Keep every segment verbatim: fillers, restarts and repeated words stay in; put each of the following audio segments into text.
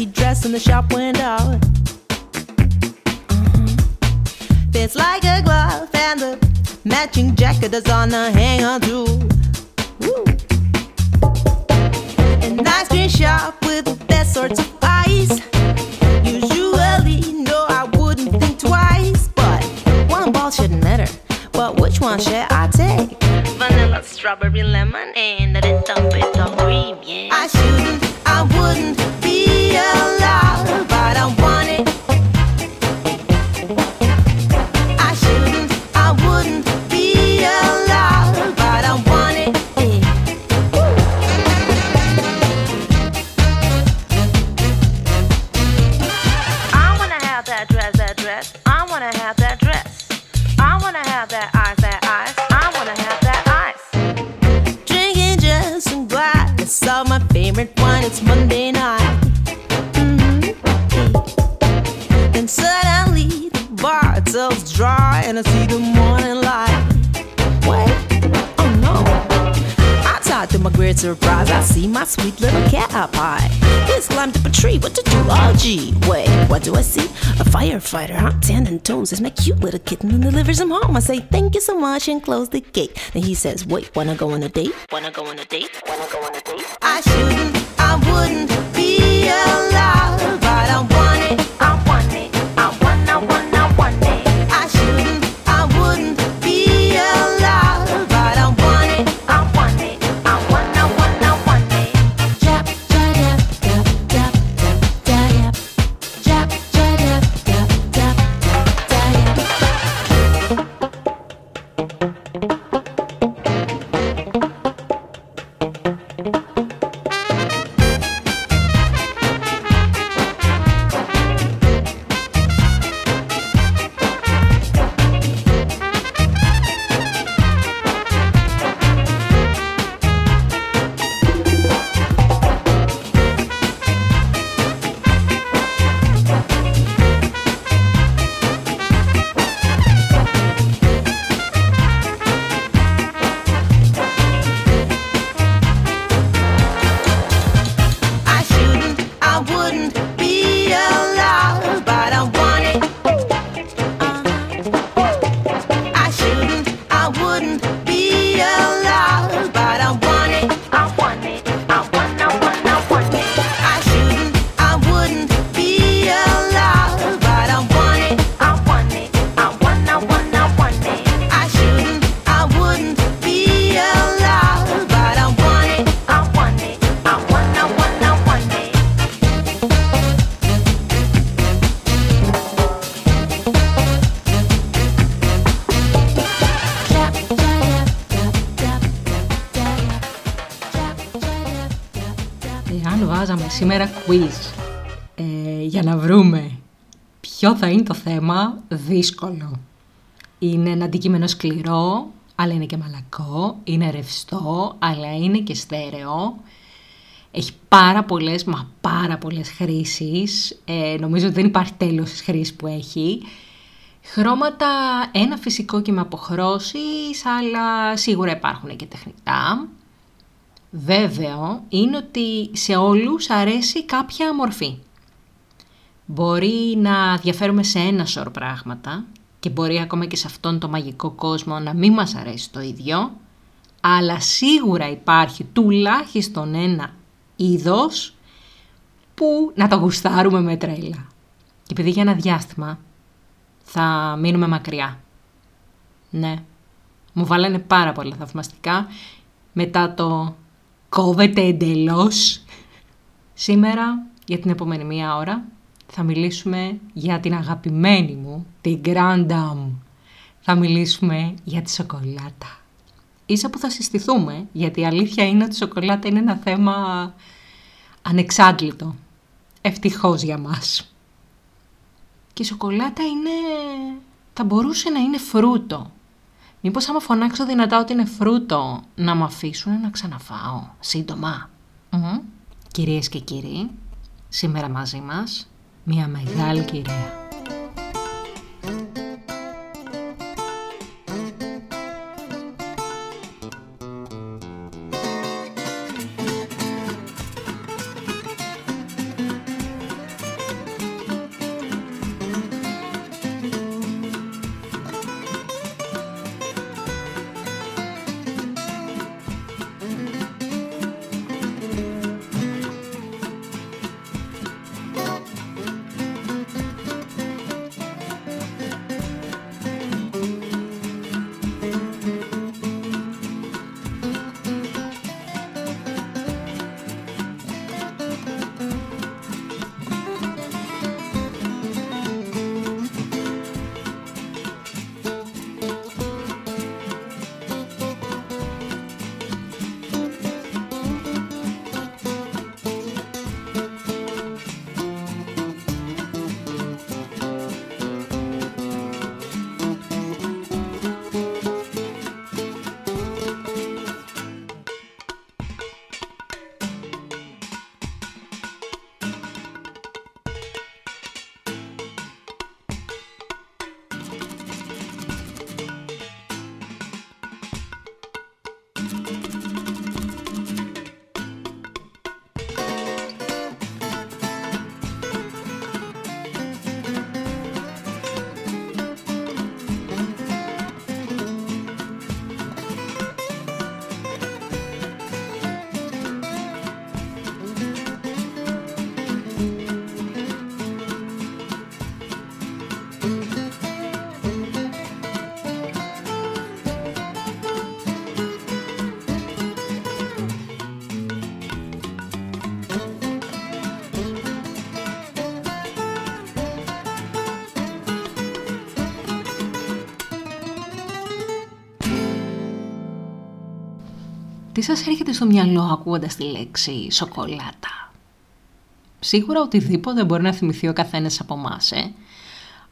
fancy dress in the shop window. Mm-hmm. Fits like a glove and the matching jacket is on the hanger too. Woo. An ice cream shop with the best sorts of ice. Usually, no, I wouldn't think twice, but one ball shouldn't matter. But which one should I take? Vanilla, strawberry, lemon, and a little bit of cream, yeah. I shouldn't, I wouldn't be allowed, but I want it. I shouldn't, I wouldn't be allowed, but I want it, yeah. I wanna have that dress, that dress. I wanna have that dress. I wanna have that ice, that ice. I wanna have that ice. Drinking just a glass of my favorite wine. It's Monday night. Mm-hmm. Then suddenly the bar tells dry, and I see the morning light. Wait, oh no! Outside, to my great surprise, I see my sweet little cat pie. It's climbed up a tree. What to do? Oh gee, wait, what do I see? A firefighter, hot tan and tones. It's my cute little kitten who delivers him home. I say thank you so much and close the gate. And he says, wait, wanna go on a date? Wanna go on a date? Wanna go on a date? I shouldn't, I wouldn't be allowed, but I want it, I want it, I want, I want, I want it. I shouldn't, I wouldn't be allowed, but I want it, I want it, I want, I want, I want it. Jap, jap, jap, jap, jap, jap, jap, jap, jap, jap, jap, jap. Σήμερα quiz, ε, για να βρούμε ποιο θα είναι το θέμα δύσκολο. Είναι ένα αντικείμενο σκληρό, αλλά είναι και μαλακό, είναι ρευστό, αλλά είναι και στέρεο. Έχει πάρα πολλές, μα πάρα πολλές χρήσεις, ε, νομίζω ότι δεν υπάρχει τέλος στις χρήσεις που έχει. Χρώματα, ένα φυσικό και με αποχρώσεις, αλλά σίγουρα υπάρχουν και τεχνητά. Βέβαιο είναι ότι σε όλους αρέσει κάποια μορφή. Μπορεί να διαφέρουμε σε ένα σωρό πράγματα και μπορεί ακόμα και σε αυτόν τον μαγικό κόσμο να μην μας αρέσει το ίδιο, αλλά σίγουρα υπάρχει τουλάχιστον ένα είδος που να το γουστάρουμε με τρέλα. Και επειδή για ένα διάστημα θα μείνουμε μακριά. Ναι, μου βάλανε πάρα πολλά θαυμαστικά μετά το... Κόβεται εντελώς. Σήμερα, για την επόμενη μία ώρα, θα μιλήσουμε για την αγαπημένη μου, την Grand Dame. Θα μιλήσουμε για τη σοκολάτα. Ίσα που θα συστηθούμε, γιατί η αλήθεια είναι ότι η σοκολάτα είναι ένα θέμα ανεξάντλητο. Ευτυχώς για μας. Και η σοκολάτα είναι... θα μπορούσε να είναι φρούτο. Μήπως άμα φωνάξω δυνατά ότι είναι φρούτο, να μ' αφήσουν να ξαναφάω σύντομα. Mm-hmm. Κυρίες και κύριοι, σήμερα μαζί μας μια μεγάλη κυρία. Τι σας έρχεται στο μυαλό ακούγοντας τη λέξη σοκολάτα? Σίγουρα οτιδήποτε μπορεί να θυμηθεί ο καθένας από εμάς, ε.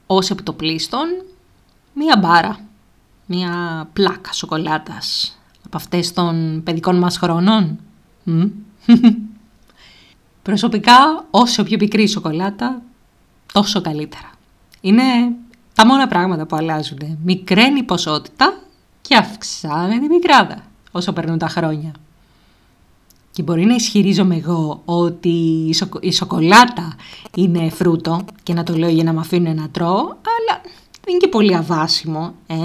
Ως επί το πλείστον, μία μπάρα, μία πλάκα σοκολάτας από αυτές των παιδικών μας χρόνων. Mm. Προσωπικά, όσο πιο πικρή η σοκολάτα, τόσο καλύτερα. Είναι τα μόνα πράγματα που αλλάζουν. Μικραίνει η ποσότητα και αυξάνεται η μικράδα όσο περνούν τα χρόνια. Και μπορεί να ισχυρίζομαι εγώ ότι η, σοκο... η σοκολάτα είναι φρούτο και να το λέω για να μ' αφήνουν να τρώω, αλλά δεν είναι και πολύ αβάσιμο, ε.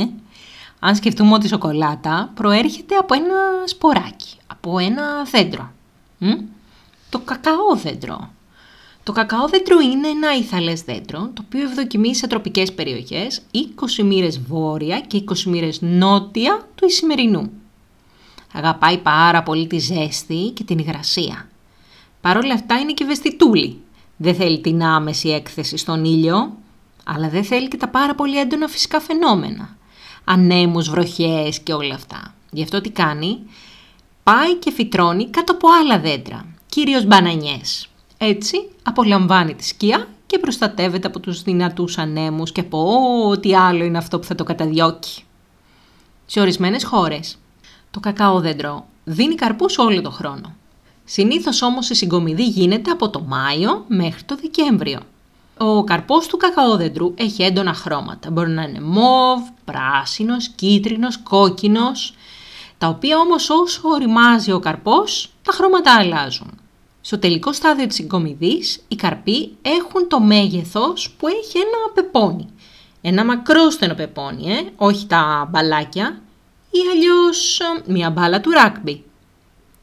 Αν σκεφτούμε ότι η σοκολάτα προέρχεται από ένα σποράκι, από ένα δέντρο. Μ? Το κακαόδεντρο. Το κακαόδεντρο είναι ένα ίθαλες δέντρο, το οποίο ευδοκιμεί σε τροπικές περιοχές, είκοσι μοίρες βόρεια και είκοσι μοίρες νότια του Ισημερινού. Αγαπάει πάρα πολύ τη ζέστη και την υγρασία. Παρ' όλα αυτά είναι και βεστιτούλη. Δεν θέλει την άμεση έκθεση στον ήλιο, αλλά δεν θέλει και τα πάρα πολύ έντονα φυσικά φαινόμενα. Ανέμους, βροχές και όλα αυτά. Γι' αυτό τι κάνει? Πάει και φυτρώνει κάτω από άλλα δέντρα, κυρίως μπανανιές. Έτσι απολαμβάνει τη σκιά και προστατεύεται από τους δυνατούς ανέμους και από ό,τι άλλο είναι αυτό που θα το καταδιώκει. Σε ορισμένες χώρες, το κακαόδεντρο δίνει καρπούς όλο το χρόνο. Συνήθως όμως η συγκομιδή γίνεται από το Μάιο μέχρι το Δεκέμβριο. Ο καρπός του κακαόδεντρου έχει έντονα χρώματα. Μπορεί να είναι μοβ, πράσινος, κίτρινος, κόκκινος, τα οποία όμως όσο οριμάζει ο καρπός, τα χρώματα αλλάζουν. Στο τελικό στάδιο της συγκομιδής, οι καρποί έχουν το μέγεθος που έχει ένα πεπόνι. Ένα μακρόστενο πεπόνι, ε, όχι τα μπαλάκια, ή αλλιώς μια μπάλα του ράκμπι,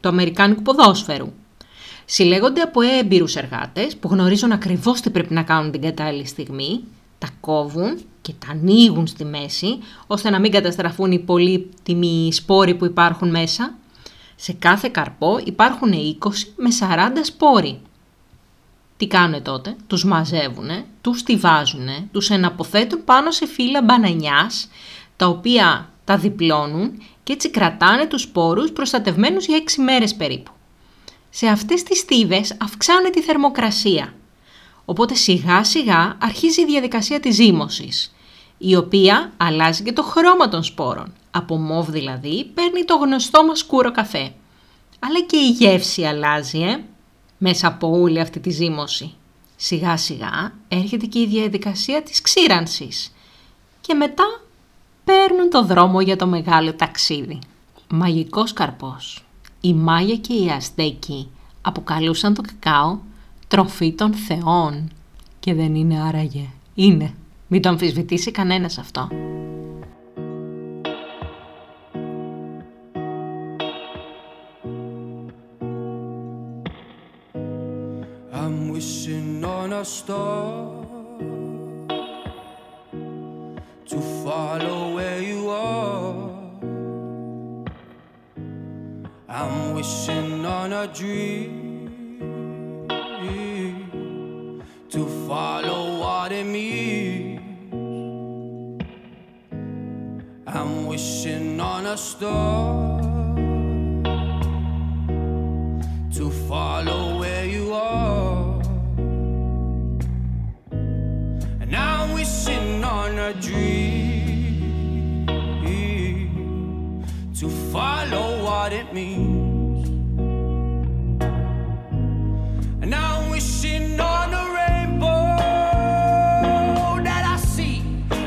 του αμερικάνικου ποδόσφαιρου. Συλλέγονται από έμπειρους εργάτες που γνωρίζουν ακριβώς τι πρέπει να κάνουν την κατάλληλη στιγμή, τα κόβουν και τα ανοίγουν στη μέση, ώστε να μην καταστραφούν οι πολύτιμοι σπόροι που υπάρχουν μέσα. Σε κάθε καρπό υπάρχουν είκοσι με σαράντα σπόροι. Τι κάνουνε τότε? Τους μαζεύουνε, τους στιβάζουνε, τους εναποθέτουν πάνω σε φύλλα μπανανιάς, τα οποία τα διπλώνουν και έτσι κρατάνε τους σπόρους προστατευμένους για έξι μέρες περίπου. Σε αυτές τις στίβες αυξάνεται η θερμοκρασία, οπότε σιγά σιγά αρχίζει η διαδικασία της ζύμωσης, η οποία αλλάζει και το χρώμα των σπόρων. Από μόβ δηλαδή παίρνει το γνωστό μας σκούρο καφέ, αλλά και η γεύση αλλάζει ε, μέσα από όλη αυτή τη ζύμωση. Σιγά σιγά έρχεται και η διαδικασία της ξύρανσης και μετά παίρνουν το δρόμο για το μεγάλο ταξίδι. Μαγικός καρπός. Οι Μάγια και οι Αζτέκοι αποκαλούσαν το κακάο τροφή των θεών. Και δεν είναι άραγε? Είναι. Μην το αμφισβητήσει κανένας αυτό. I'm wishing on a star to follow where you are. I'm wishing on a dream to follow what it means. I'm wishing on a star to follow where you are. And I'm wishing on a dream to follow what it means. And I'm wishing on a rainbow that I see.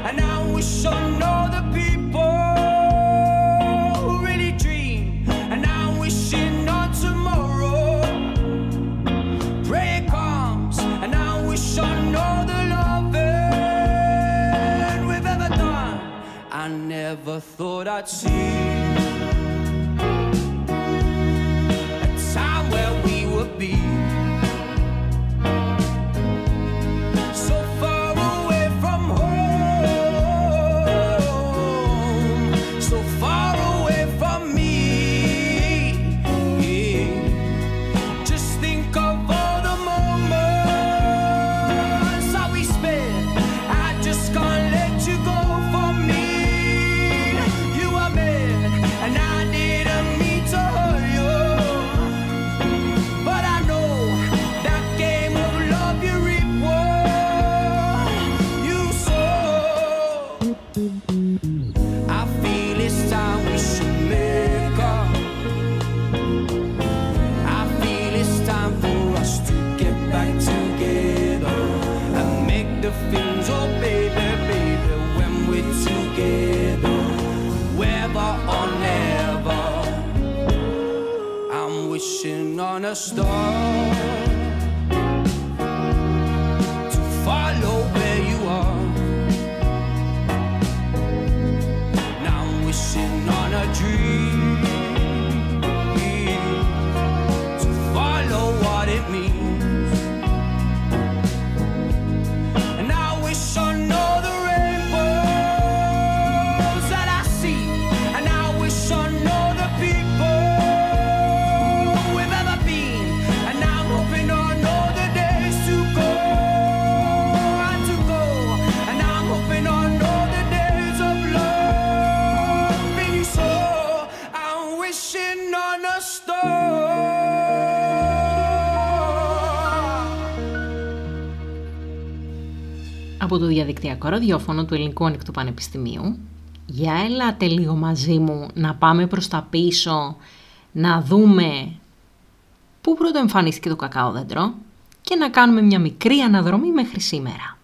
And I wish I know the people who really dream. And I'm wishing on tomorrow, pray it comes. And I wish I know the loving we've ever done. I never thought I'd see wishing on a star to follow where you are. Now I'm wishing on a dream to follow what it means. And I wish on all the rainbows that I see. And I wish on all the people we've ever been. And I'm hoping on all the days to go and to go. And I'm hoping on all the days of love being so. I'm wishing on a star. Από το διαδικτυακό ραδιόφωνο του Ελληνικού Ανοικτού Πανεπιστημίου. Για έλατε λίγο μαζί μου να πάμε προς τα πίσω, να δούμε πού πρώτο εμφανίστηκε το κακαόδεντρο και να κάνουμε μια μικρή αναδρομή μέχρι σήμερα.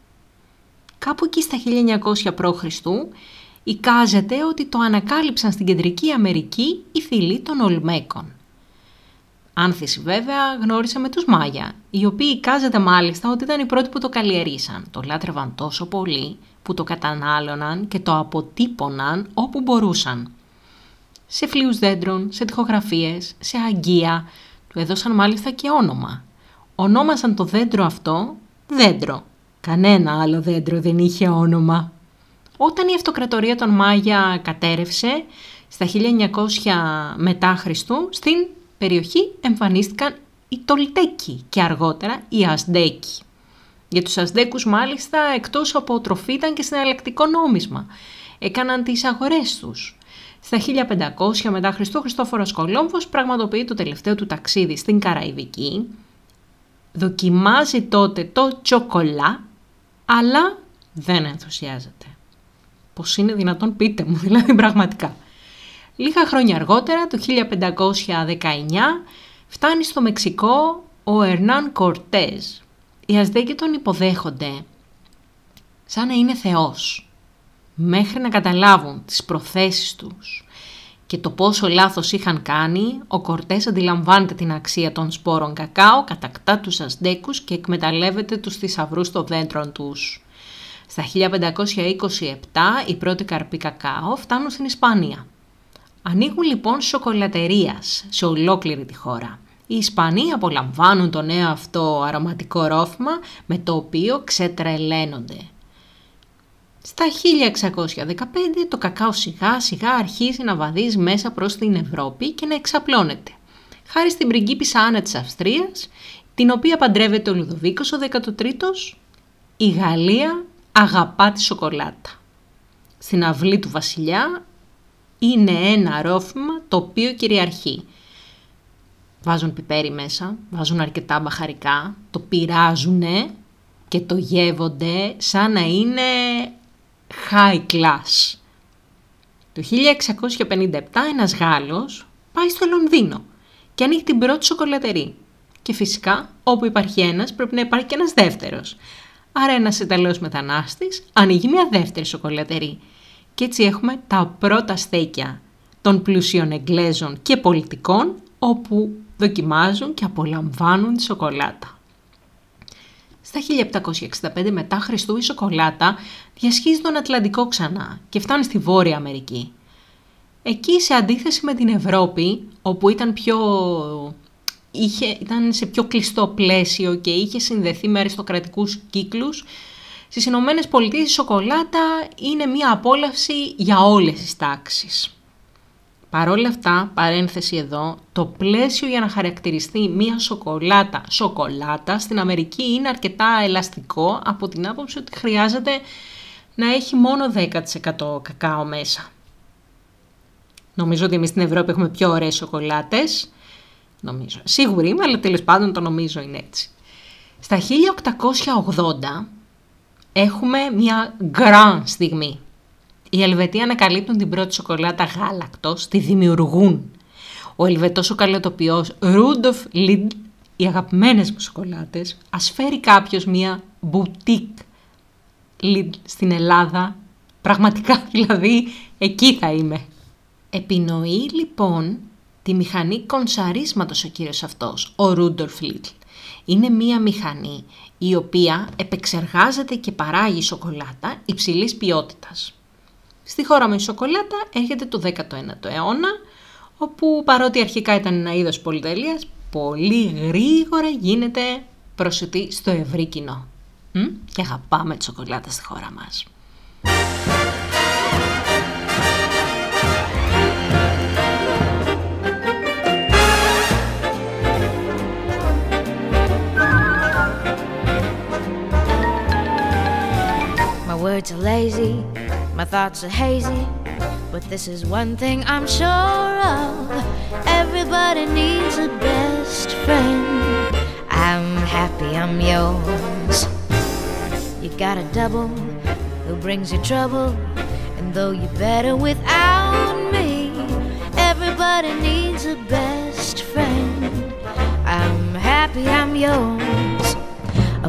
Κάπου εκεί στα χίλια εννιακόσια προ Χριστού εικάζεται ότι το ανακάλυψαν στην Κεντρική Αμερική οι θηλοί των Ολμέκων. Άνθηση βέβαια γνώρισε με τους Μάγια, οι οποίοι εικάζεται μάλιστα ότι ήταν οι πρώτοι που το καλλιερήσαν. Το λάτρευαν τόσο πολύ που το κατανάλωναν και το αποτύπωναν όπου μπορούσαν. Σε φλίους δέντρων, σε τοιχογραφίες, σε αγγεία, του έδωσαν μάλιστα και όνομα. Ονόμασαν το δέντρο αυτό δέντρο. Κανένα άλλο δέντρο δεν είχε όνομα. Όταν η αυτοκρατορία των Μάγια κατέρευσε, στα χίλια εννιακόσια μετά Χριστού, στην περιοχή εμφανίστηκαν οι Τολτέκοι και αργότερα οι Αζτέκοι. Για τους Αζτέκους μάλιστα, εκτός από τροφή ήταν και συναλλακτικό νόμισμα. Έκαναν τις αγορές τους. Στα χίλια πεντακόσια μετά Χριστό, Χριστόφορος Κολόμβος πραγματοποιεί το τελευταίο του ταξίδι στην Καραϊβική. Δοκιμάζει τότε το σοκολά, αλλά δεν ενθουσιάζεται. Πώς είναι δυνατόν, πείτε μου, δηλαδή πραγματικά. Λίγα χρόνια αργότερα, το χίλια πεντακόσια δεκαεννιά, φτάνει στο Μεξικό ο Ερνάν Κορτές. Οι Αζτέκοι τον υποδέχονται σαν να είναι θεός, μέχρι να καταλάβουν τις προθέσεις τους και το πόσο λάθος είχαν κάνει. Ο Κορτές αντιλαμβάνεται την αξία των σπόρων κακάο, κατακτά τους Αζτέκους και εκμεταλλεύεται τους θησαυρούς των δέντρων τους. Στα χίλια πεντακόσια είκοσι επτά οι πρώτοι καρποί κακάο φτάνουν στην Ισπανία. Ανοίγουν λοιπόν σοκολατερίας σε ολόκληρη τη χώρα. Οι Ισπανοί απολαμβάνουν το νέο αυτό αρωματικό ρόφημα με το οποίο ξετρελαίνονται. Στα χίλια εξακόσια δεκαπέντε το κακάο σιγά σιγά αρχίζει να βαδίζει μέσα προς την Ευρώπη και να εξαπλώνεται. Χάρη στην πριγκίπισσα Άννα της Αυστρίας, την οποία παντρεύεται ο Λουδοβίκος ο δέκατος τρίτος, η Γαλλία αγαπά τη σοκολάτα. Στην αυλή του βασιλιά είναι ένα ρόφημα το οποίο κυριαρχεί. Βάζουν πιπέρι μέσα, βάζουν αρκετά μπαχαρικά, το πειράζουνε και το γεύονται σαν να είναι high class. Το χίλια εξακόσια πενήντα επτά ένας Γάλλος πάει στο Λονδίνο και ανοίγει την πρώτη σοκολατερή. Και φυσικά όπου υπάρχει ένας πρέπει να υπάρχει και ένας δεύτερος. Άρα ένας Ιταλός μετανάστης ανοίγει μια δεύτερη σοκολατερή. Και έτσι έχουμε τα πρώτα στέκια των πλουσίων Εγγλέζων και πολιτικών, όπου δοκιμάζουν και απολαμβάνουν τη σοκολάτα. Στα χίλια επτακόσια εξήντα πέντε μετά Χριστού η σοκολάτα διασχίζει τον Ατλαντικό ξανά και φτάνει στη Βόρεια Αμερική. Εκεί σε αντίθεση με την Ευρώπη, όπου ήταν, πιο... είχε... ήταν σε πιο κλειστό πλαίσιο και είχε συνδεθεί με αριστοκρατικούς κύκλους, στις Ηνωμένες Πολιτείες η σοκολάτα είναι μια απόλαυση για όλες τις τάξεις. Παρ' όλα αυτά, παρένθεση εδώ, το πλαίσιο για να χαρακτηριστεί μία σοκολάτα, σοκολάτα, στην Αμερική είναι αρκετά ελαστικό από την άποψη ότι χρειάζεται να έχει μόνο δέκα τοις εκατό κακάο μέσα. Νομίζω ότι εμείς στην Ευρώπη έχουμε πιο ωραίες σοκολάτες. Νομίζω. Σίγουρη είμαι, αλλά τέλος πάντων το νομίζω είναι έτσι. Στα χίλια οκτακόσια ογδόντα έχουμε μία grand στιγμή. Οι Ελβετοί ανακαλύπτουν την πρώτη σοκολάτα γάλακτος, τη δημιουργούν. Ο Ελβετός σοκολατοποιός Ρούντοφ Λίτλ, οι αγαπημένες μου σοκολάτες, ας φέρει κάποιος μια μπουτίκ Λίτλ στην Ελλάδα, πραγματικά δηλαδή εκεί θα είμαι. Επινοεί λοιπόν τη μηχανή κονσαρίσματος ο κύριος αυτός, ο Ρούντοφ Λίτλ. Είναι μία μηχανή η οποία επεξεργάζεται και παράγει σοκολάτα υψηλής ποιότητας. Στη χώρα μου η σοκολάτα έρχεται το δέκατο ένατο αιώνα, όπου παρότι αρχικά ήταν ένα είδος πολυτελείας, πολύ γρήγορα γίνεται προσιτή στο ευρύ κοινό. Μ? Και αγαπάμε τη σοκολάτα στη χώρα μας. Words are lazy, my thoughts are hazy, but this is one thing I'm sure of. Everybody needs a best friend. I'm happy I'm yours. You got a double who brings you trouble, and though you're better without me, everybody needs a best friend. I'm happy I'm yours.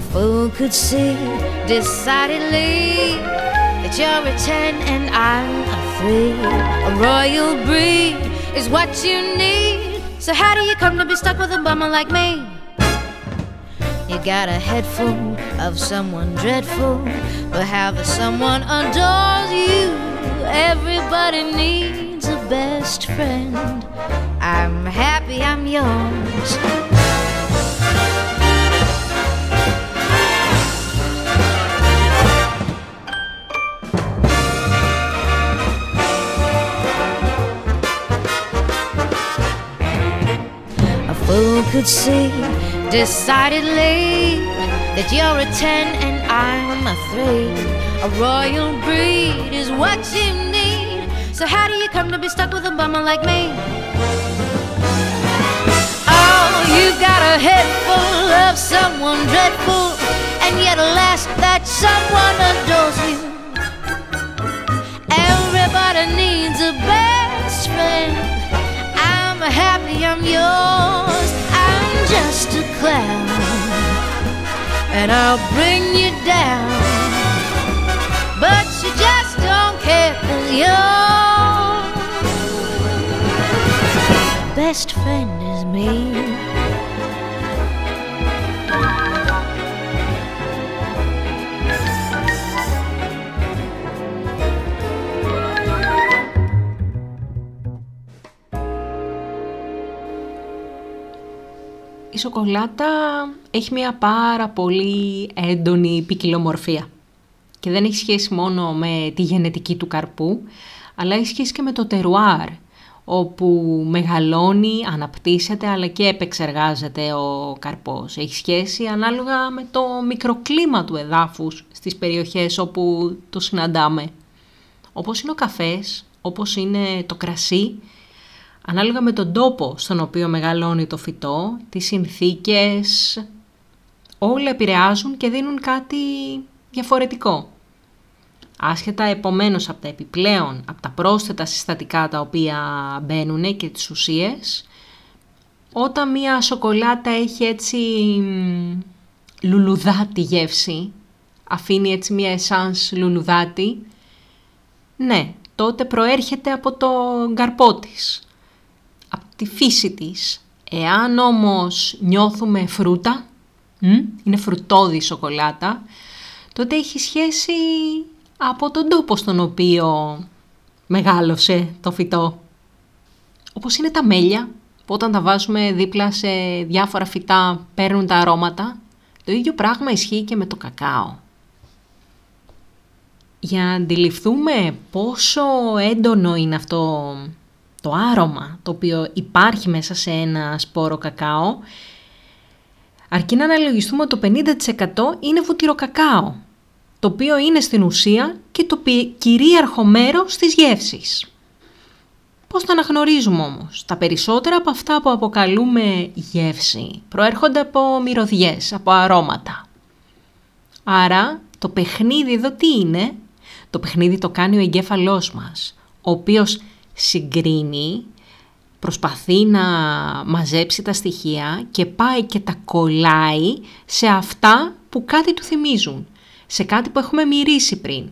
A fool could see decidedly that you're a ten and I'm a three. A royal breed is what you need. So how do you come to be stuck with a bummer like me? You got a head full of someone dreadful, but how the someone adores you. Everybody needs a best friend. I'm happy I'm yours. Who could see decidedly that you're a ten and I'm a three? A royal breed is what you need. So how do you come to be stuck with a bummer like me? Oh, you've got a head full of someone dreadful, and yet alas, that someone adores you. Everybody needs a best friend. I'm happy I'm yours. I'm just a clown, and I'll bring you down, but you just don't care, 'cause your best friend is me. Η σοκολάτα έχει μια πάρα πολύ έντονη ποικιλομορφία και δεν έχει σχέση μόνο με τη γενετική του καρπού, αλλά έχει σχέση και με το τερουάρ, όπου μεγαλώνει, αναπτύσσεται αλλά και επεξεργάζεται ο καρπός. Έχει σχέση ανάλογα με το μικροκλίμα του εδάφους στις περιοχές όπου το συναντάμε. Όπως είναι ο καφές, όπως είναι το κρασί, ανάλογα με τον τόπο στον οποίο μεγαλώνει το φυτό, τις συνθήκες, όλα επηρεάζουν και δίνουν κάτι διαφορετικό. Άσχετα επομένως από τα επιπλέον, από τα πρόσθετα συστατικά τα οποία μπαίνουν και τις ουσίες, όταν μια σοκολάτα έχει έτσι λουλουδάτη γεύση, αφήνει έτσι μια εσάνς λουλουδάτη, ναι, τότε προέρχεται από τον καρπό της, από τη φύση της. Εάν όμως νιώθουμε φρούτα, είναι φρουτόδη σοκολάτα, τότε έχει σχέση από τον τόπο στον οποίο μεγάλωσε το φυτό. Όπως είναι τα μέλια, που όταν τα βάζουμε δίπλα σε διάφορα φυτά παίρνουν τα αρώματα, το ίδιο πράγμα ισχύει και με το κακάο. Για να αντιληφθούμε πόσο έντονο είναι αυτό το άρωμα το οποίο υπάρχει μέσα σε ένα σπόρο κακάο, αρκεί να αναλογιστούμε ότι το πενήντα τοις εκατό είναι βουτυροκακάο, το οποίο είναι στην ουσία και το κυρίαρχο μέρος της γεύσης. Πώς το αναγνωρίζουμε όμως? Τα περισσότερα από αυτά που αποκαλούμε γεύση προέρχονται από μυρωδιές, από αρώματα. Άρα το παιχνίδι εδώ τι είναι? Το παιχνίδι το κάνει ο εγκέφαλός μας, ο οποίος συγκρίνει, προσπαθεί να μαζέψει τα στοιχεία και πάει και τα κολλάει σε αυτά που κάτι του θυμίζουν, σε κάτι που έχουμε μυρίσει πριν.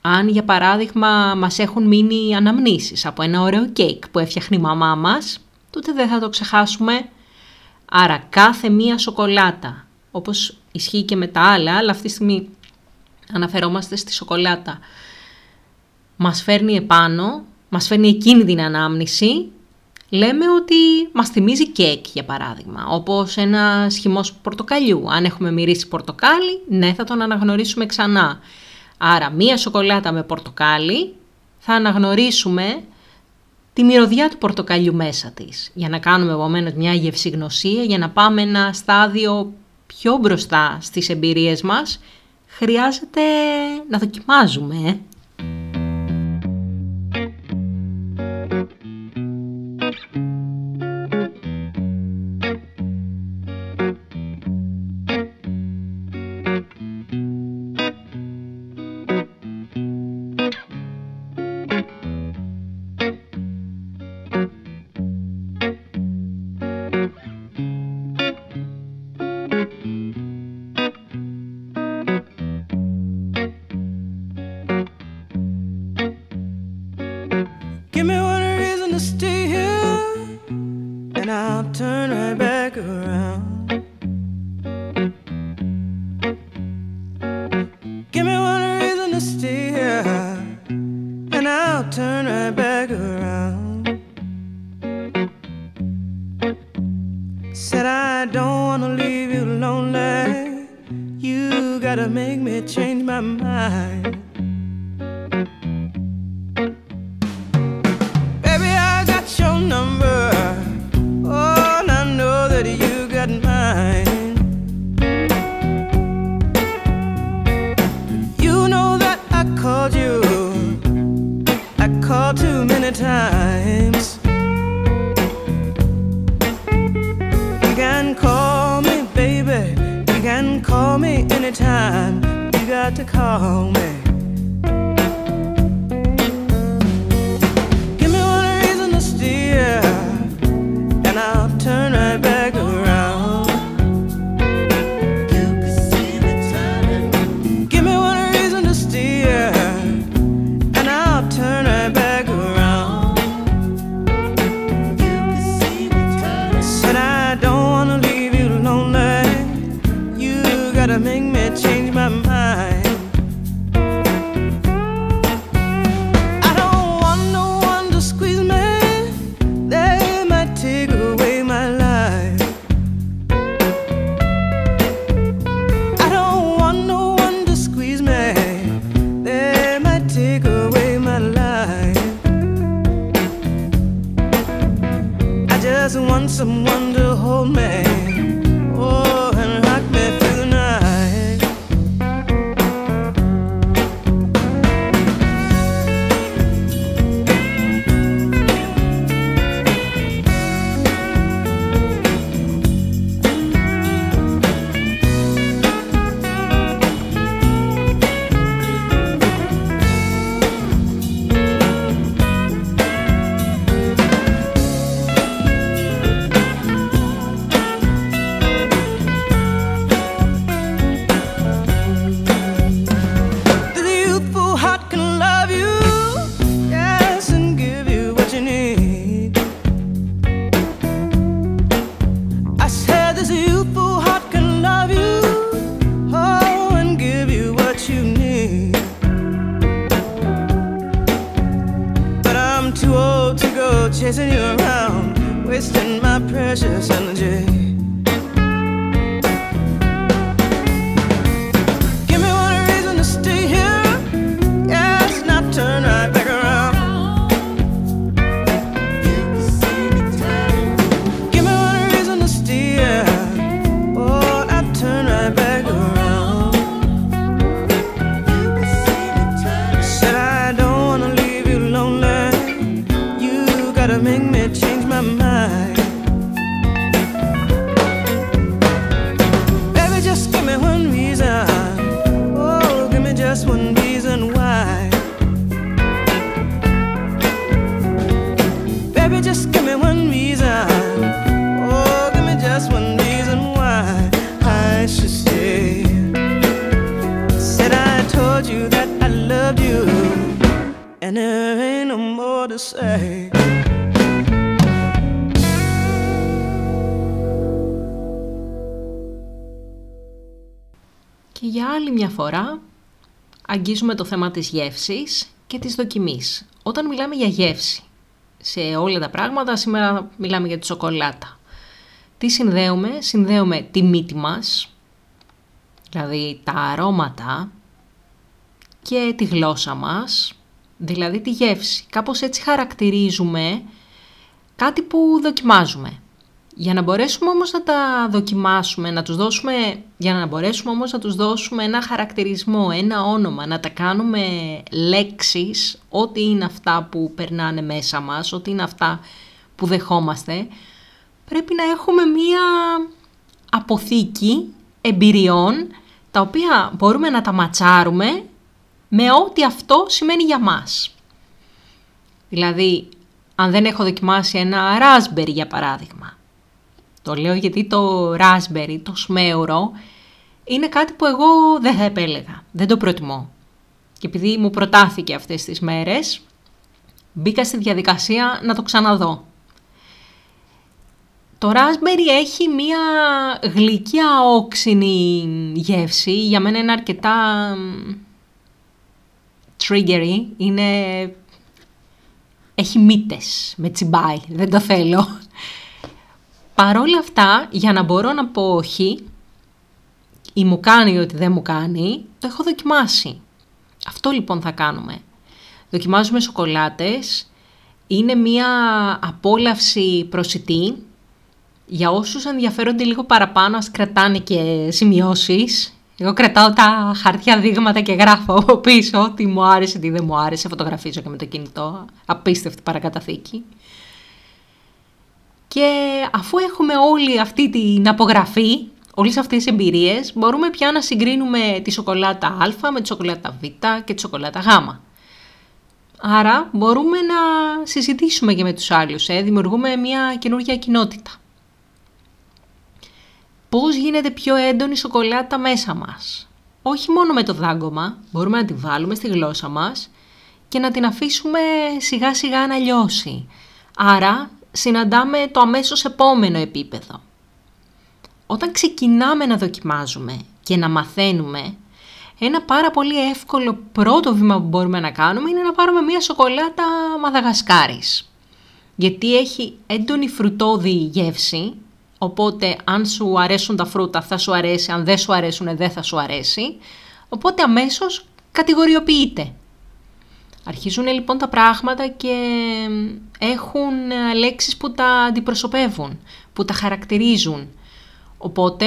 Αν για παράδειγμα μας έχουν μείνει αναμνήσεις από ένα ωραίο κέικ που έφτιαχνε η μαμά μας, τότε δεν θα το ξεχάσουμε. Άρα κάθε μία σοκολάτα, όπως ισχύει και με τα άλλα, αλλά αυτή τη στιγμή αναφερόμαστε στη σοκολάτα, μας φέρνει επάνω, μας φέρνει εκείνη την ανάμνηση. Λέμε ότι μας θυμίζει κέικ, για παράδειγμα, όπως ένας χυμός πορτοκαλιού. Αν έχουμε μυρίσει πορτοκάλι, ναι, θα τον αναγνωρίσουμε ξανά. Άρα μία σοκολάτα με πορτοκάλι θα αναγνωρίσουμε τη μυρωδιά του πορτοκαλιού μέσα της. Για να κάνουμε επομένως μια γευσηγνωσία, για να πάμε ένα στάδιο πιο μπροστά στις εμπειρίες μας, χρειάζεται να δοκιμάζουμε, ε. Make me change my mind. Και για άλλη μια φορά αγγίζουμε το θέμα της γεύσης και της δοκιμής. Όταν μιλάμε για γεύση σε όλα τα πράγματα, σήμερα μιλάμε για τη σοκολάτα. Τι συνδέουμε? Συνδέουμε τη μύτη μας, δηλαδή τα αρώματα, και τη γλώσσα μας, δηλαδή τη γεύση. Κάπως έτσι χαρακτηρίζουμε κάτι που δοκιμάζουμε. Για να μπορέσουμε όμως να τα δοκιμάσουμε, να τους δώσουμε, για να μπορέσουμε όμως να τους δώσουμε ένα χαρακτηρισμό, ένα όνομα, να τα κάνουμε λέξεις, ό,τι είναι αυτά που περνάνε μέσα μας, ό,τι είναι αυτά που δεχόμαστε, πρέπει να έχουμε μία αποθήκη εμπειριών, τα οποία μπορούμε να τα ματσάρουμε με ό,τι αυτό σημαίνει για μας. Δηλαδή, αν δεν έχω δοκιμάσει ένα raspberry για παράδειγμα, το λέω γιατί το raspberry, το σμέουρο, είναι κάτι που εγώ δεν θα επέλεγα, δεν το προτιμώ. Και επειδή μου προτάθηκε αυτές τις μέρες, μπήκα στη διαδικασία να το ξαναδώ. Το raspberry έχει μία γλυκιά όξινη γεύση, για μένα είναι αρκετά triggery, είναι... έχει μύτες, με τσιμπάει, δεν το θέλω. Παρόλα αυτά, για να μπορώ να πω όχι, ή μου κάνει ότι δεν μου κάνει, το έχω δοκιμάσει. Αυτό λοιπόν θα κάνουμε. Δοκιμάζουμε σοκολάτες, είναι μία απόλαυση προσιτή. Για όσους ενδιαφέρονται λίγο παραπάνω, ας κρατάνε και σημειώσεις. Εγώ κρατάω τα χαρτιά δείγματα και γράφω από πίσω τι μου άρεσε, τι δεν μου άρεσε, φωτογραφίζω και με το κινητό, απίστευτη παρακαταθήκη. Και αφού έχουμε όλη αυτή την απογραφή, όλες αυτές τις εμπειρίες, μπορούμε πια να συγκρίνουμε τη σοκολάτα Α με τη σοκολάτα Β και τη σοκολάτα Γ. Άρα μπορούμε να συζητήσουμε και με τους άλλους, ε, δημιουργούμε μια καινούργια κοινότητα. Πώς γίνεται πιο έντονη η σοκολάτα μέσα μας? Όχι μόνο με το δάγκωμα, μπορούμε να τη βάλουμε στη γλώσσα μας και να την αφήσουμε σιγά σιγά να λιώσει. Άρα συναντάμε το αμέσως επόμενο επίπεδο. Όταν ξεκινάμε να δοκιμάζουμε και να μαθαίνουμε, ένα πάρα πολύ εύκολο πρώτο βήμα που μπορούμε να κάνουμε είναι να πάρουμε μια σοκολάτα Μαδαγασκάρης. Γιατί έχει έντονη φρουτώδη γεύση, οπότε αν σου αρέσουν τα φρούτα θα σου αρέσει, αν δεν σου αρέσουν δεν θα σου αρέσει, οπότε αμέσως κατηγοριοποιείται. Αρχίζουν λοιπόν τα πράγματα και έχουν λέξεις που τα αντιπροσωπεύουν, που τα χαρακτηρίζουν. Οπότε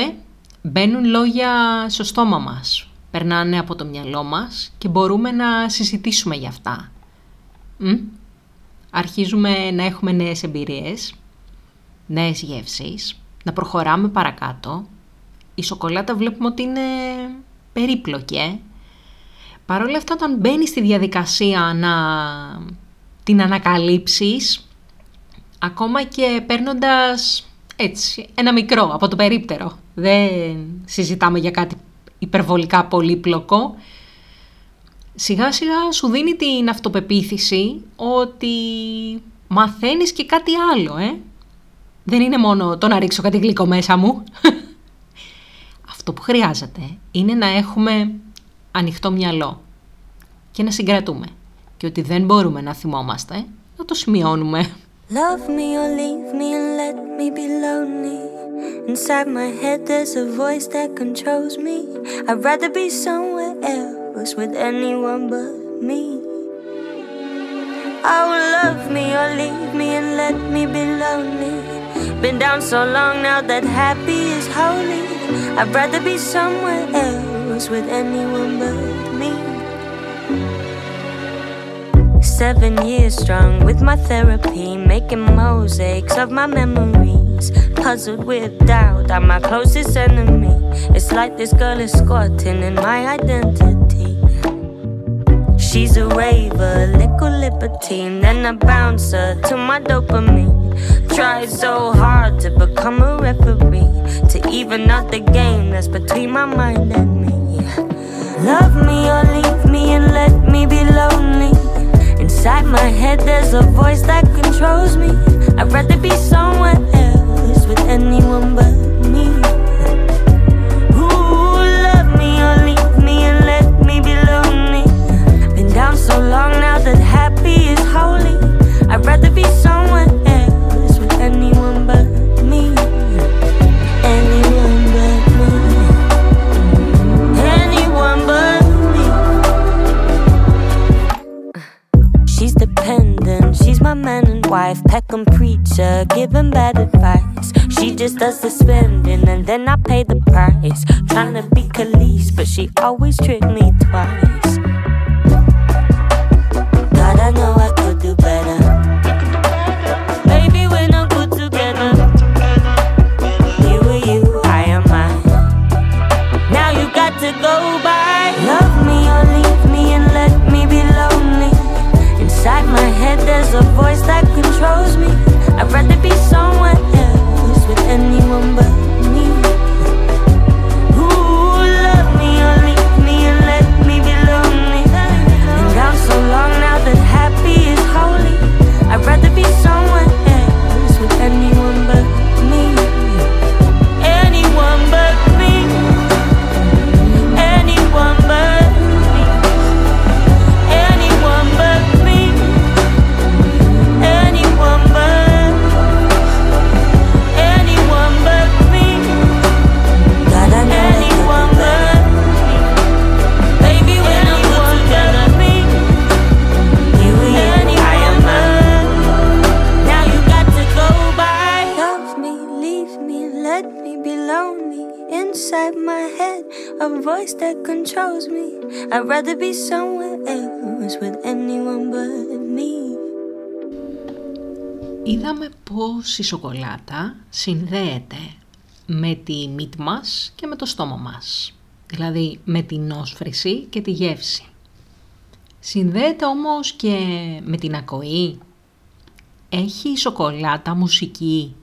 μπαίνουν λόγια στο στόμα μας, περνάνε από το μυαλό μας και μπορούμε να συζητήσουμε για αυτά. Μ? Αρχίζουμε να έχουμε νέες εμπειρίες, νέες γεύσεις, να προχωράμε παρακάτω. Η σοκολάτα βλέπουμε ότι είναι περίπλοκη, ε? Παρ' όλα αυτά, όταν μπαίνεις στη διαδικασία να την ανακαλύψεις, ακόμα και παίρνοντας έτσι ένα μικρό από το περίπτερο, δεν συζητάμε για κάτι υπερβολικά πολύπλοκο, σιγά σιγά σου δίνει την αυτοπεποίθηση ότι μαθαίνεις και κάτι άλλο, ε. Δεν είναι μόνο το να ρίξω κάτι γλυκό μέσα μου. Αυτό που χρειάζεται είναι να έχουμε ανοιχτό μυαλό και να συγκρατούμε. Και ότι δεν μπορούμε να θυμόμαστε, να το σημειώνουμε. Love me or leave me and let me be lonely. Inside my head there's a voice that controls me. I'd rather be somewhere else with anyone but me. Oh, love me or leave me and let me be lonely. Been down so long now that happy is holy. I'd rather be somewhere else with anyone but me. Seven years strong with my therapy, making mosaics of my memories, puzzled with doubt, I'm my closest enemy. It's like this girl is squatting in my identity. She's a raver, liquid libertine, then a bouncer to my dopamine. Tried so hard to become a referee, to even out the game that's between my mind and me. Love me or leave me and let me be lonely. Inside my head there's a voice that controls me. I'd rather be somewhere else with anyone but me. Ooh, love me or leave me. wife, Peckham preacher, giving bad advice. She just does the spending and then I pay the price. Trying to be Khalees, but she always tricked me twice. God, I know I could do better. Maybe we're not good together. You are you, I am mine. Now you got to go by. Love me or leave me and let me be lonely. Inside my head there's a voice that controls me. I'd rather be someone else with anyone but me. Ooh, love me or leave me and let me be lonely. Been gone so long now that happy is holy. I'd rather be someone else with anyone but me. Anyone but me. Anyone but me. Voice that controls me. I'd rather be somewhere else with anyone but me. Είδαμε πώς η σοκολάτα συνδέεται με τη μύτη μας και με το στόμα μας. Δηλαδή με την όσφρηση και τη γεύση. Συνδέεται όμως και με την ακοή. Έχει η σοκολάτα μουσική?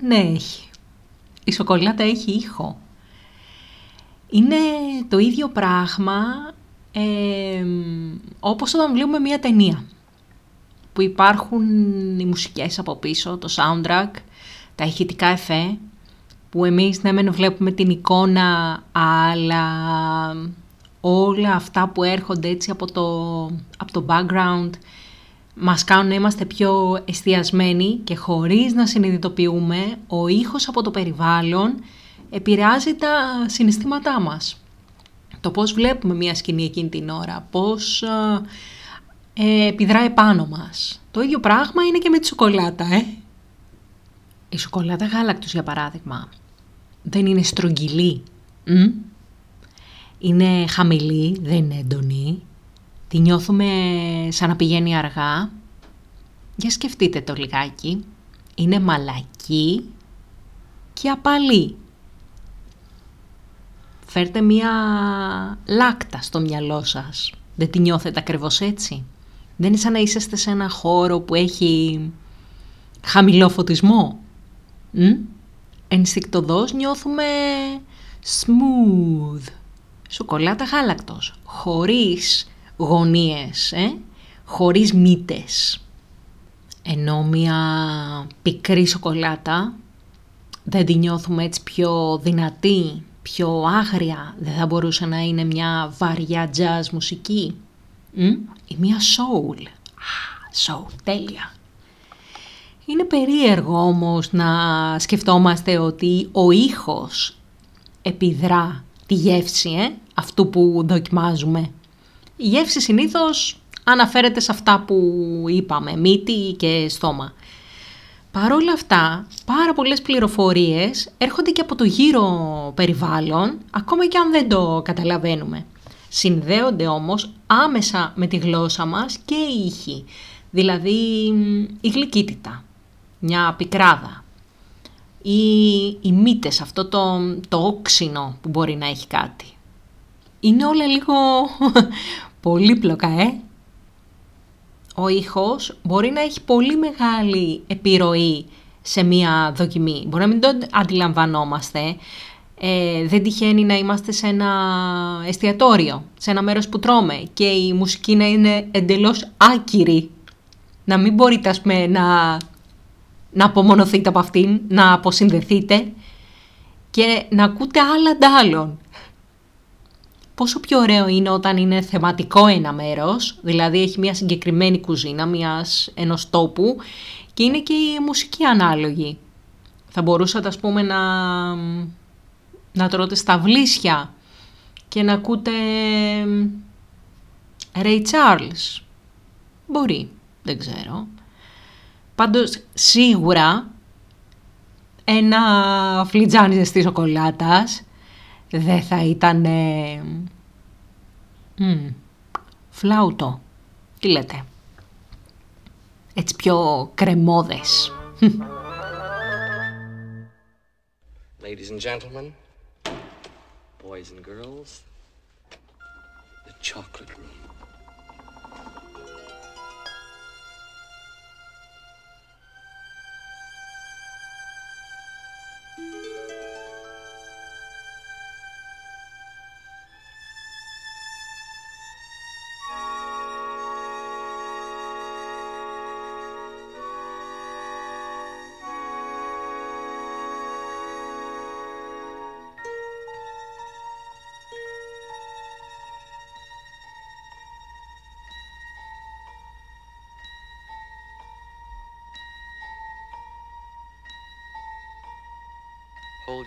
Ναι, έχει. Η σοκολάτα έχει ήχο. Είναι το ίδιο πράγμα ε, όπως όταν βλέπουμε μία ταινία που υπάρχουν οι μουσικές από πίσω, το soundtrack, τα ηχητικά εφέ που εμείς ναι μεν βλέπουμε την εικόνα, αλλά όλα αυτά που έρχονται έτσι από το, από το background μας κάνουν να είμαστε πιο εστιασμένοι και χωρίς να συνειδητοποιούμε ο ήχος από το περιβάλλον επηρεάζει τα συναισθήματά μας. Το πώς βλέπουμε μια σκηνή εκείνη την ώρα, πώς ε, επιδράει πάνω μας. Το ίδιο πράγμα είναι και με τη σοκολάτα, ε. Η σοκολάτα γάλακτος, για παράδειγμα, δεν είναι στρογγυλή. Μ? Είναι χαμηλή, δεν είναι έντονη. Τη νιώθουμε σαν να πηγαίνει αργά. Για σκεφτείτε το λιγάκι. Είναι μαλακή και απαλή. Φέρτε μία λάκτα στο μυαλό σας. Δεν τη νιώθετε ακριβώς έτσι? Δεν είναι σαν να είσαστε σε ένα χώρο που έχει χαμηλό φωτισμό. Μ? Ενστικτωδώς νιώθουμε smooth. Σοκολάτα γάλακτος. Χωρίς γωνίες. Ε? Χωρίς μύτες. Ενώ μία πικρή σοκολάτα δεν τη νιώθουμε έτσι πιο δυνατή, πιο άγρια? Δεν θα μπορούσε να είναι μια βαριά jazz μουσική? Μ? Ή μια soul? Α, soul, τέλεια. Είναι περίεργο όμως να σκεφτόμαστε ότι ο ήχος επιδρά τη γεύση ε, αυτού που δοκιμάζουμε. Η γεύση συνήθως αναφέρεται σε αυτά που είπαμε, μύτη και στόμα. Παρ' όλα αυτά, πάρα πολλές πληροφορίες έρχονται και από το γύρο περιβάλλον, ακόμα και αν δεν το καταλαβαίνουμε. Συνδέονται όμως άμεσα με τη γλώσσα μας και οι ήχοι, δηλαδή η γλυκύτητα, μια πικράδα, ή οι μύτες, αυτό το, το όξινο που μπορεί να έχει κάτι. Είναι όλα λίγο πολύπλοκα, ε! Ο ήχος μπορεί να έχει πολύ μεγάλη επιρροή σε μία δοκιμή. Μπορεί να μην το αντιλαμβανόμαστε. Ε, δεν τυχαίνει να είμαστε σε ένα εστιατόριο, σε ένα μέρος που τρώμε και η μουσική να είναι εντελώς άκυρη. Να μην μπορείτε ας πούμε, να, να απομονωθείτε από αυτήν, να αποσυνδεθείτε και να ακούτε άλλα τα άλλων. Πόσο πιο ωραίο είναι όταν είναι θεματικό ένα μέρος, δηλαδή έχει μια συγκεκριμένη κουζίνα, μιας, ενός τόπου και είναι και η μουσική ανάλογη. Θα μπορούσατε ας πούμε να, να τρώτε στα βλήσια και να ακούτε Ray Charles. Μπορεί, δεν ξέρω. Πάντως σίγουρα ένα φλιτζάνι ζεστής σοκολάτας δεν θα ήταν mm. φλάουτο. Τι λέτε? Έτσι πιο κρεμόδες. Ladies and gentlemen, boys and girls, the chocolate room. Hold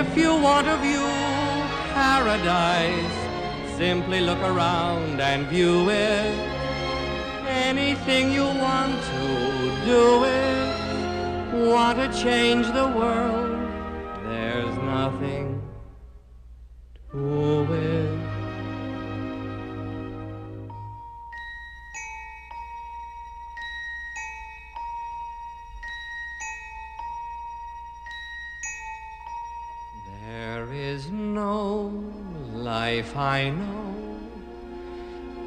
If you want to view paradise, simply look around and view it. Anything you want to do it, want to change the world, there's nothing to it. If I know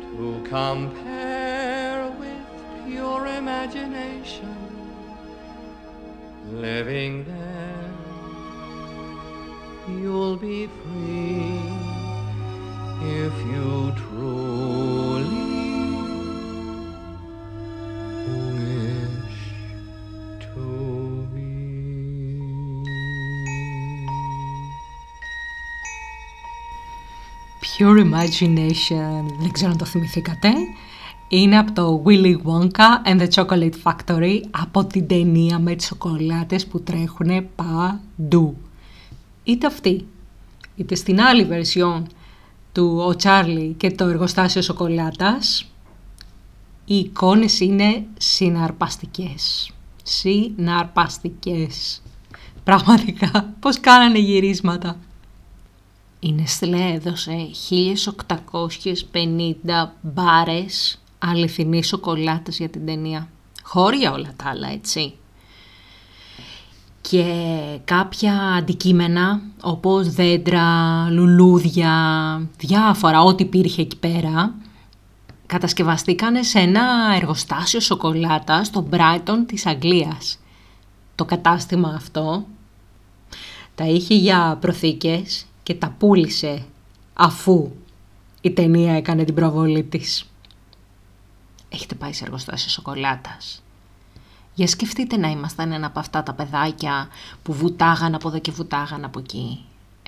to compare with pure imagination, living there you'll be free if you truly wish to be. Your Imagination, δεν ξέρω αν το θυμηθήκατε, είναι από το Willy Wonka and the Chocolate Factory, από την ταινία με τις σοκολάτες που τρέχουνε παντού. Είτε αυτή, είτε στην άλλη βερσιόν του ο Charlie και το εργοστάσιο σοκολάτας, οι εικόνες είναι συναρπαστικές. Συναρπαστικές. Πραγματικά, πώς κάνανε γυρίσματα. Η Νεστλέ έδωσε χίλιες οκτακόσιες πενήντα μπάρες αληθινής σοκολάτας για την ταινία. Χώρια όλα τα άλλα, έτσι. Και κάποια αντικείμενα όπως δέντρα, λουλούδια, διάφορα ό,τι υπήρχε εκεί πέρα, κατασκευαστήκανε σε ένα εργοστάσιο σοκολάτα στο Μπράιτον της Αγγλίας. Το κατάστημα αυτό τα είχε για προθήκες και τα πούλησε αφού η ταινία έκανε την προβολή της. Έχετε πάει σε εργοστάσιο σοκολάτας? Για σκεφτείτε να ήμασταν ένα από αυτά τα παιδάκια που βουτάγαν από εδώ και βουτάγαν από εκεί.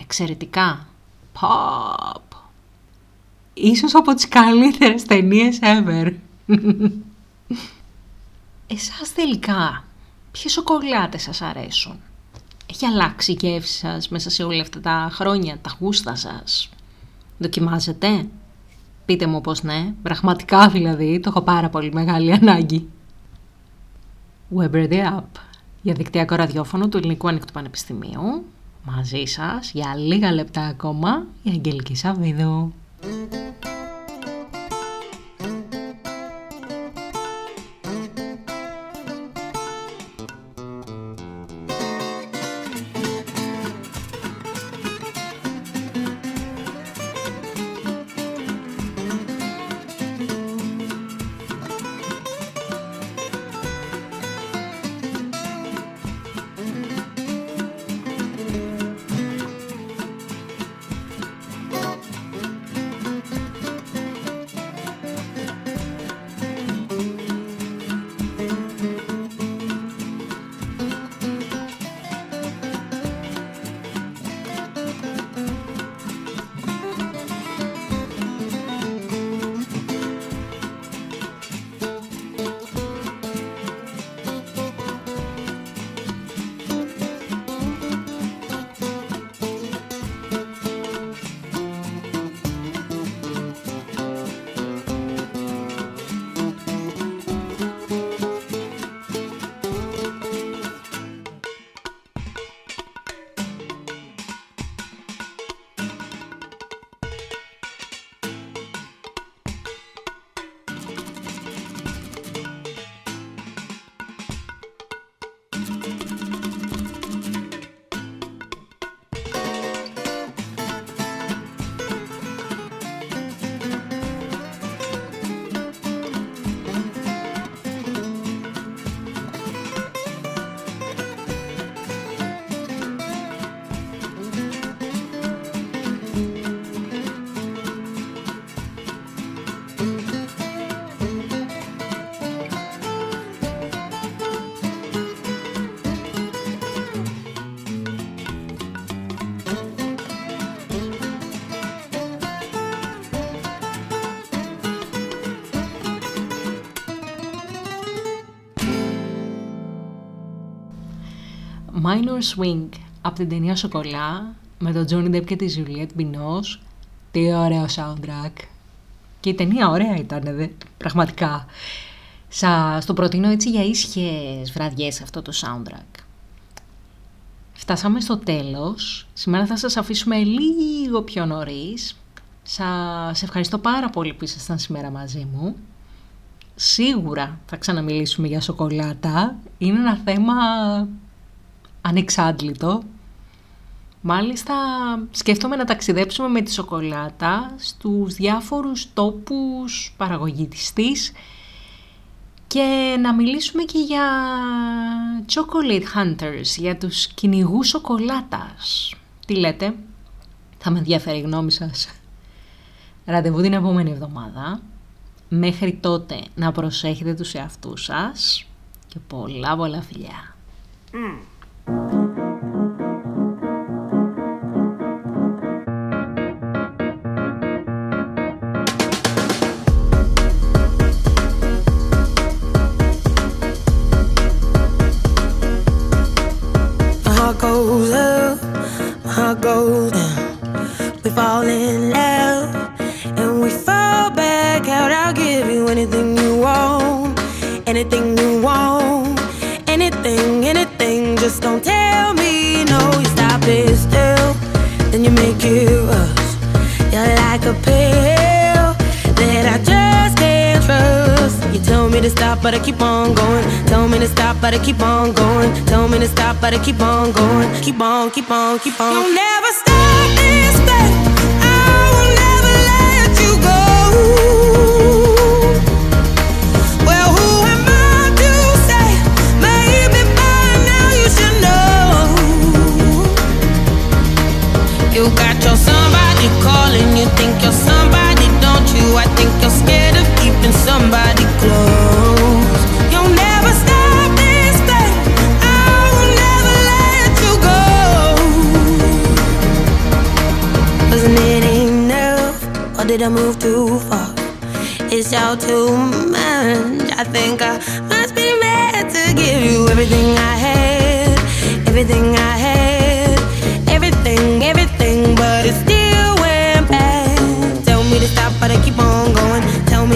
Εξαιρετικά. Παπ. Ίσως από τις καλύτερες ταινίες ever. Εσάς τελικά, ποιες σοκολάτες σας αρέσουν? Έχει αλλάξει η γεύση σας μέσα σε όλα αυτά τα χρόνια, τα γούστα σας? Δοκιμάζετε? Πείτε μου πως ναι, πραγματικά δηλαδή, το έχω πάρα πολύ μεγάλη ανάγκη. Weber the App, διαδικτυακό ραδιόφωνο του Ελληνικού Ανοικτού Πανεπιστημίου. Μαζί σας, για λίγα λεπτά ακόμα, η Αγγελική Σαββίδου. Minor Swing, από την ταινία Σοκολά, με τον Johnny Depp και τη Juliette Binoche. Τι ωραίο soundtrack. Και η ταινία ωραία ήταν, δε, πραγματικά. Σας το προτείνω έτσι για ήσυχες βραδιές αυτό το soundtrack. Φτάσαμε στο τέλος. Σήμερα θα σας αφήσουμε λίγο πιο νωρίς. Σας ευχαριστώ πάρα πολύ που ήσασταν σήμερα μαζί μου. Σίγουρα θα ξαναμιλήσουμε για σοκολάτα. Είναι ένα θέμα ανεξάντλητο. Μάλιστα σκέφτομαι να ταξιδέψουμε με τη σοκολάτα στους διάφορους τόπους παραγωγής της και να μιλήσουμε και για chocolate hunters, για τους κυνηγούς σοκολάτας. Τι λέτε? Θα με ενδιαφέρει η γνώμη σας. Ραντεβού την επόμενη εβδομάδα. Μέχρι τότε να προσέχετε τους εαυτούς σας και πολλά πολλά φιλιά. Mm. My heart goes up, my heart goes down. We fall in love and we fall back out. I'll give you anything you want, anything you want, anything, anything. Just don't tell me no. You stop it still. you make it rush. You're like a pill that I just can't trust. You tell me to stop, but I keep on going. Tell me to stop, but I keep on going. Tell me to stop, but I keep on going. Keep on, keep on, keep on. You'll never stop this thing. I will never let you go. You got your somebody calling, you think you're somebody, don't you? I think you're scared of keeping somebody close. You'll never stop this thing, I will never let you go. 'Cause it ain't enough, or did I move too far? It's all too much, I think I must be mad to give you everything I had, everything I had, everything, everything. But it still went bad. Tell me to stop, but I keep on going. Tell me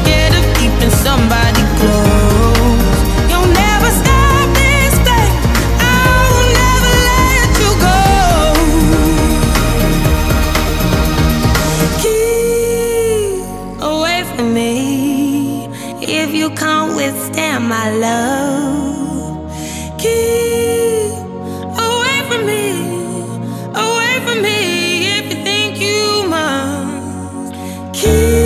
scared of keeping somebody close. You'll never stop this thing, I will never let you go. Keep away from me if you can't withstand my love. Keep away from me, away from me if you think you must. Keep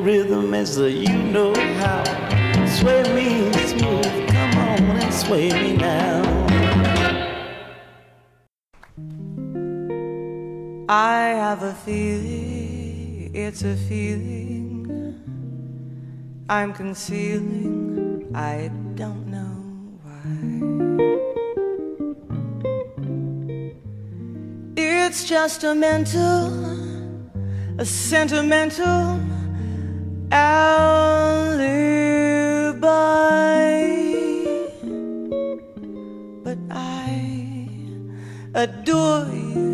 rhythm as you know how. Sway me smooth, come on and sway me now. I have a feeling, it's a feeling I'm concealing, I don't know why. It's just a mental, a sentimental alibi, but I adore you,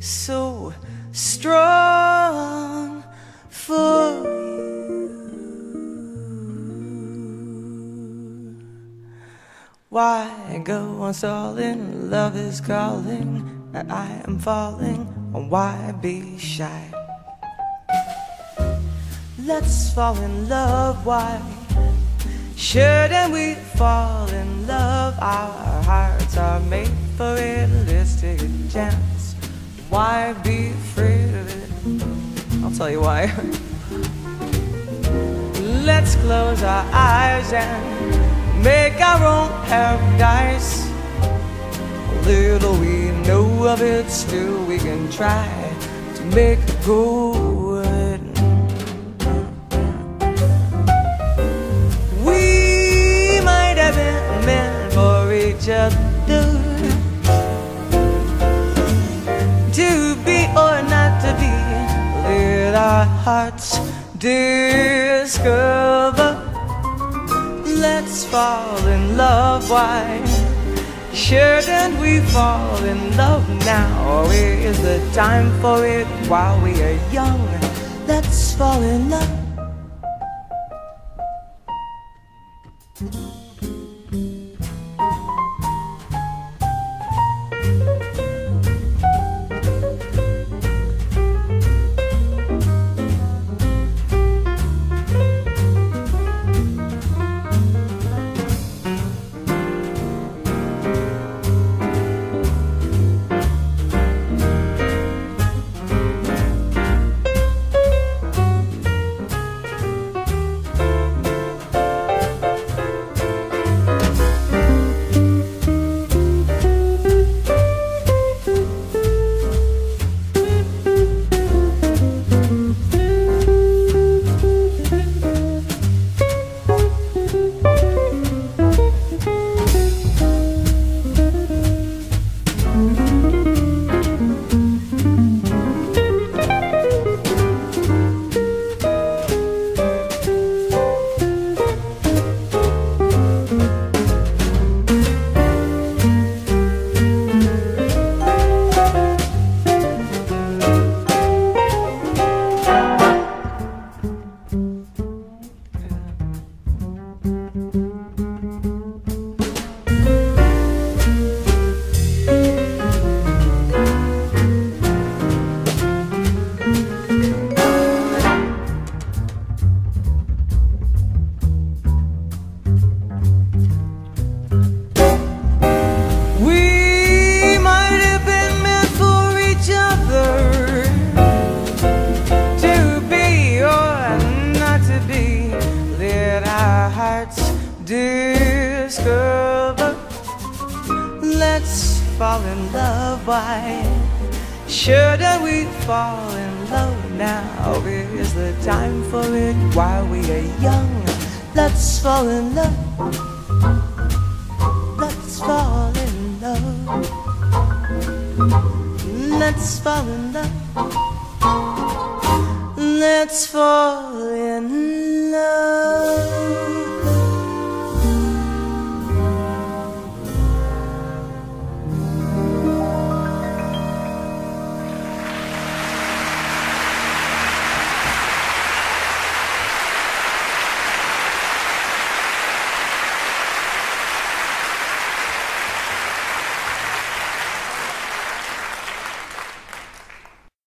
so strong for you. Why go on stalling? Love is calling, and I am falling. Why be shy? Let's fall in love, why shouldn't we fall in love? Our hearts are made for realistic chance. Why be afraid of it? I'll tell you why. Let's close our eyes and make our own paradise. Little we know of it, still we can try to make it good. We might have been meant for each other, to be or not to be. Let our hearts discover. Let's fall in love, why? Shouldn't we fall in love now? Or is the time for it while we are young? Let's fall in love. Let's fall in love. Let's fall in love.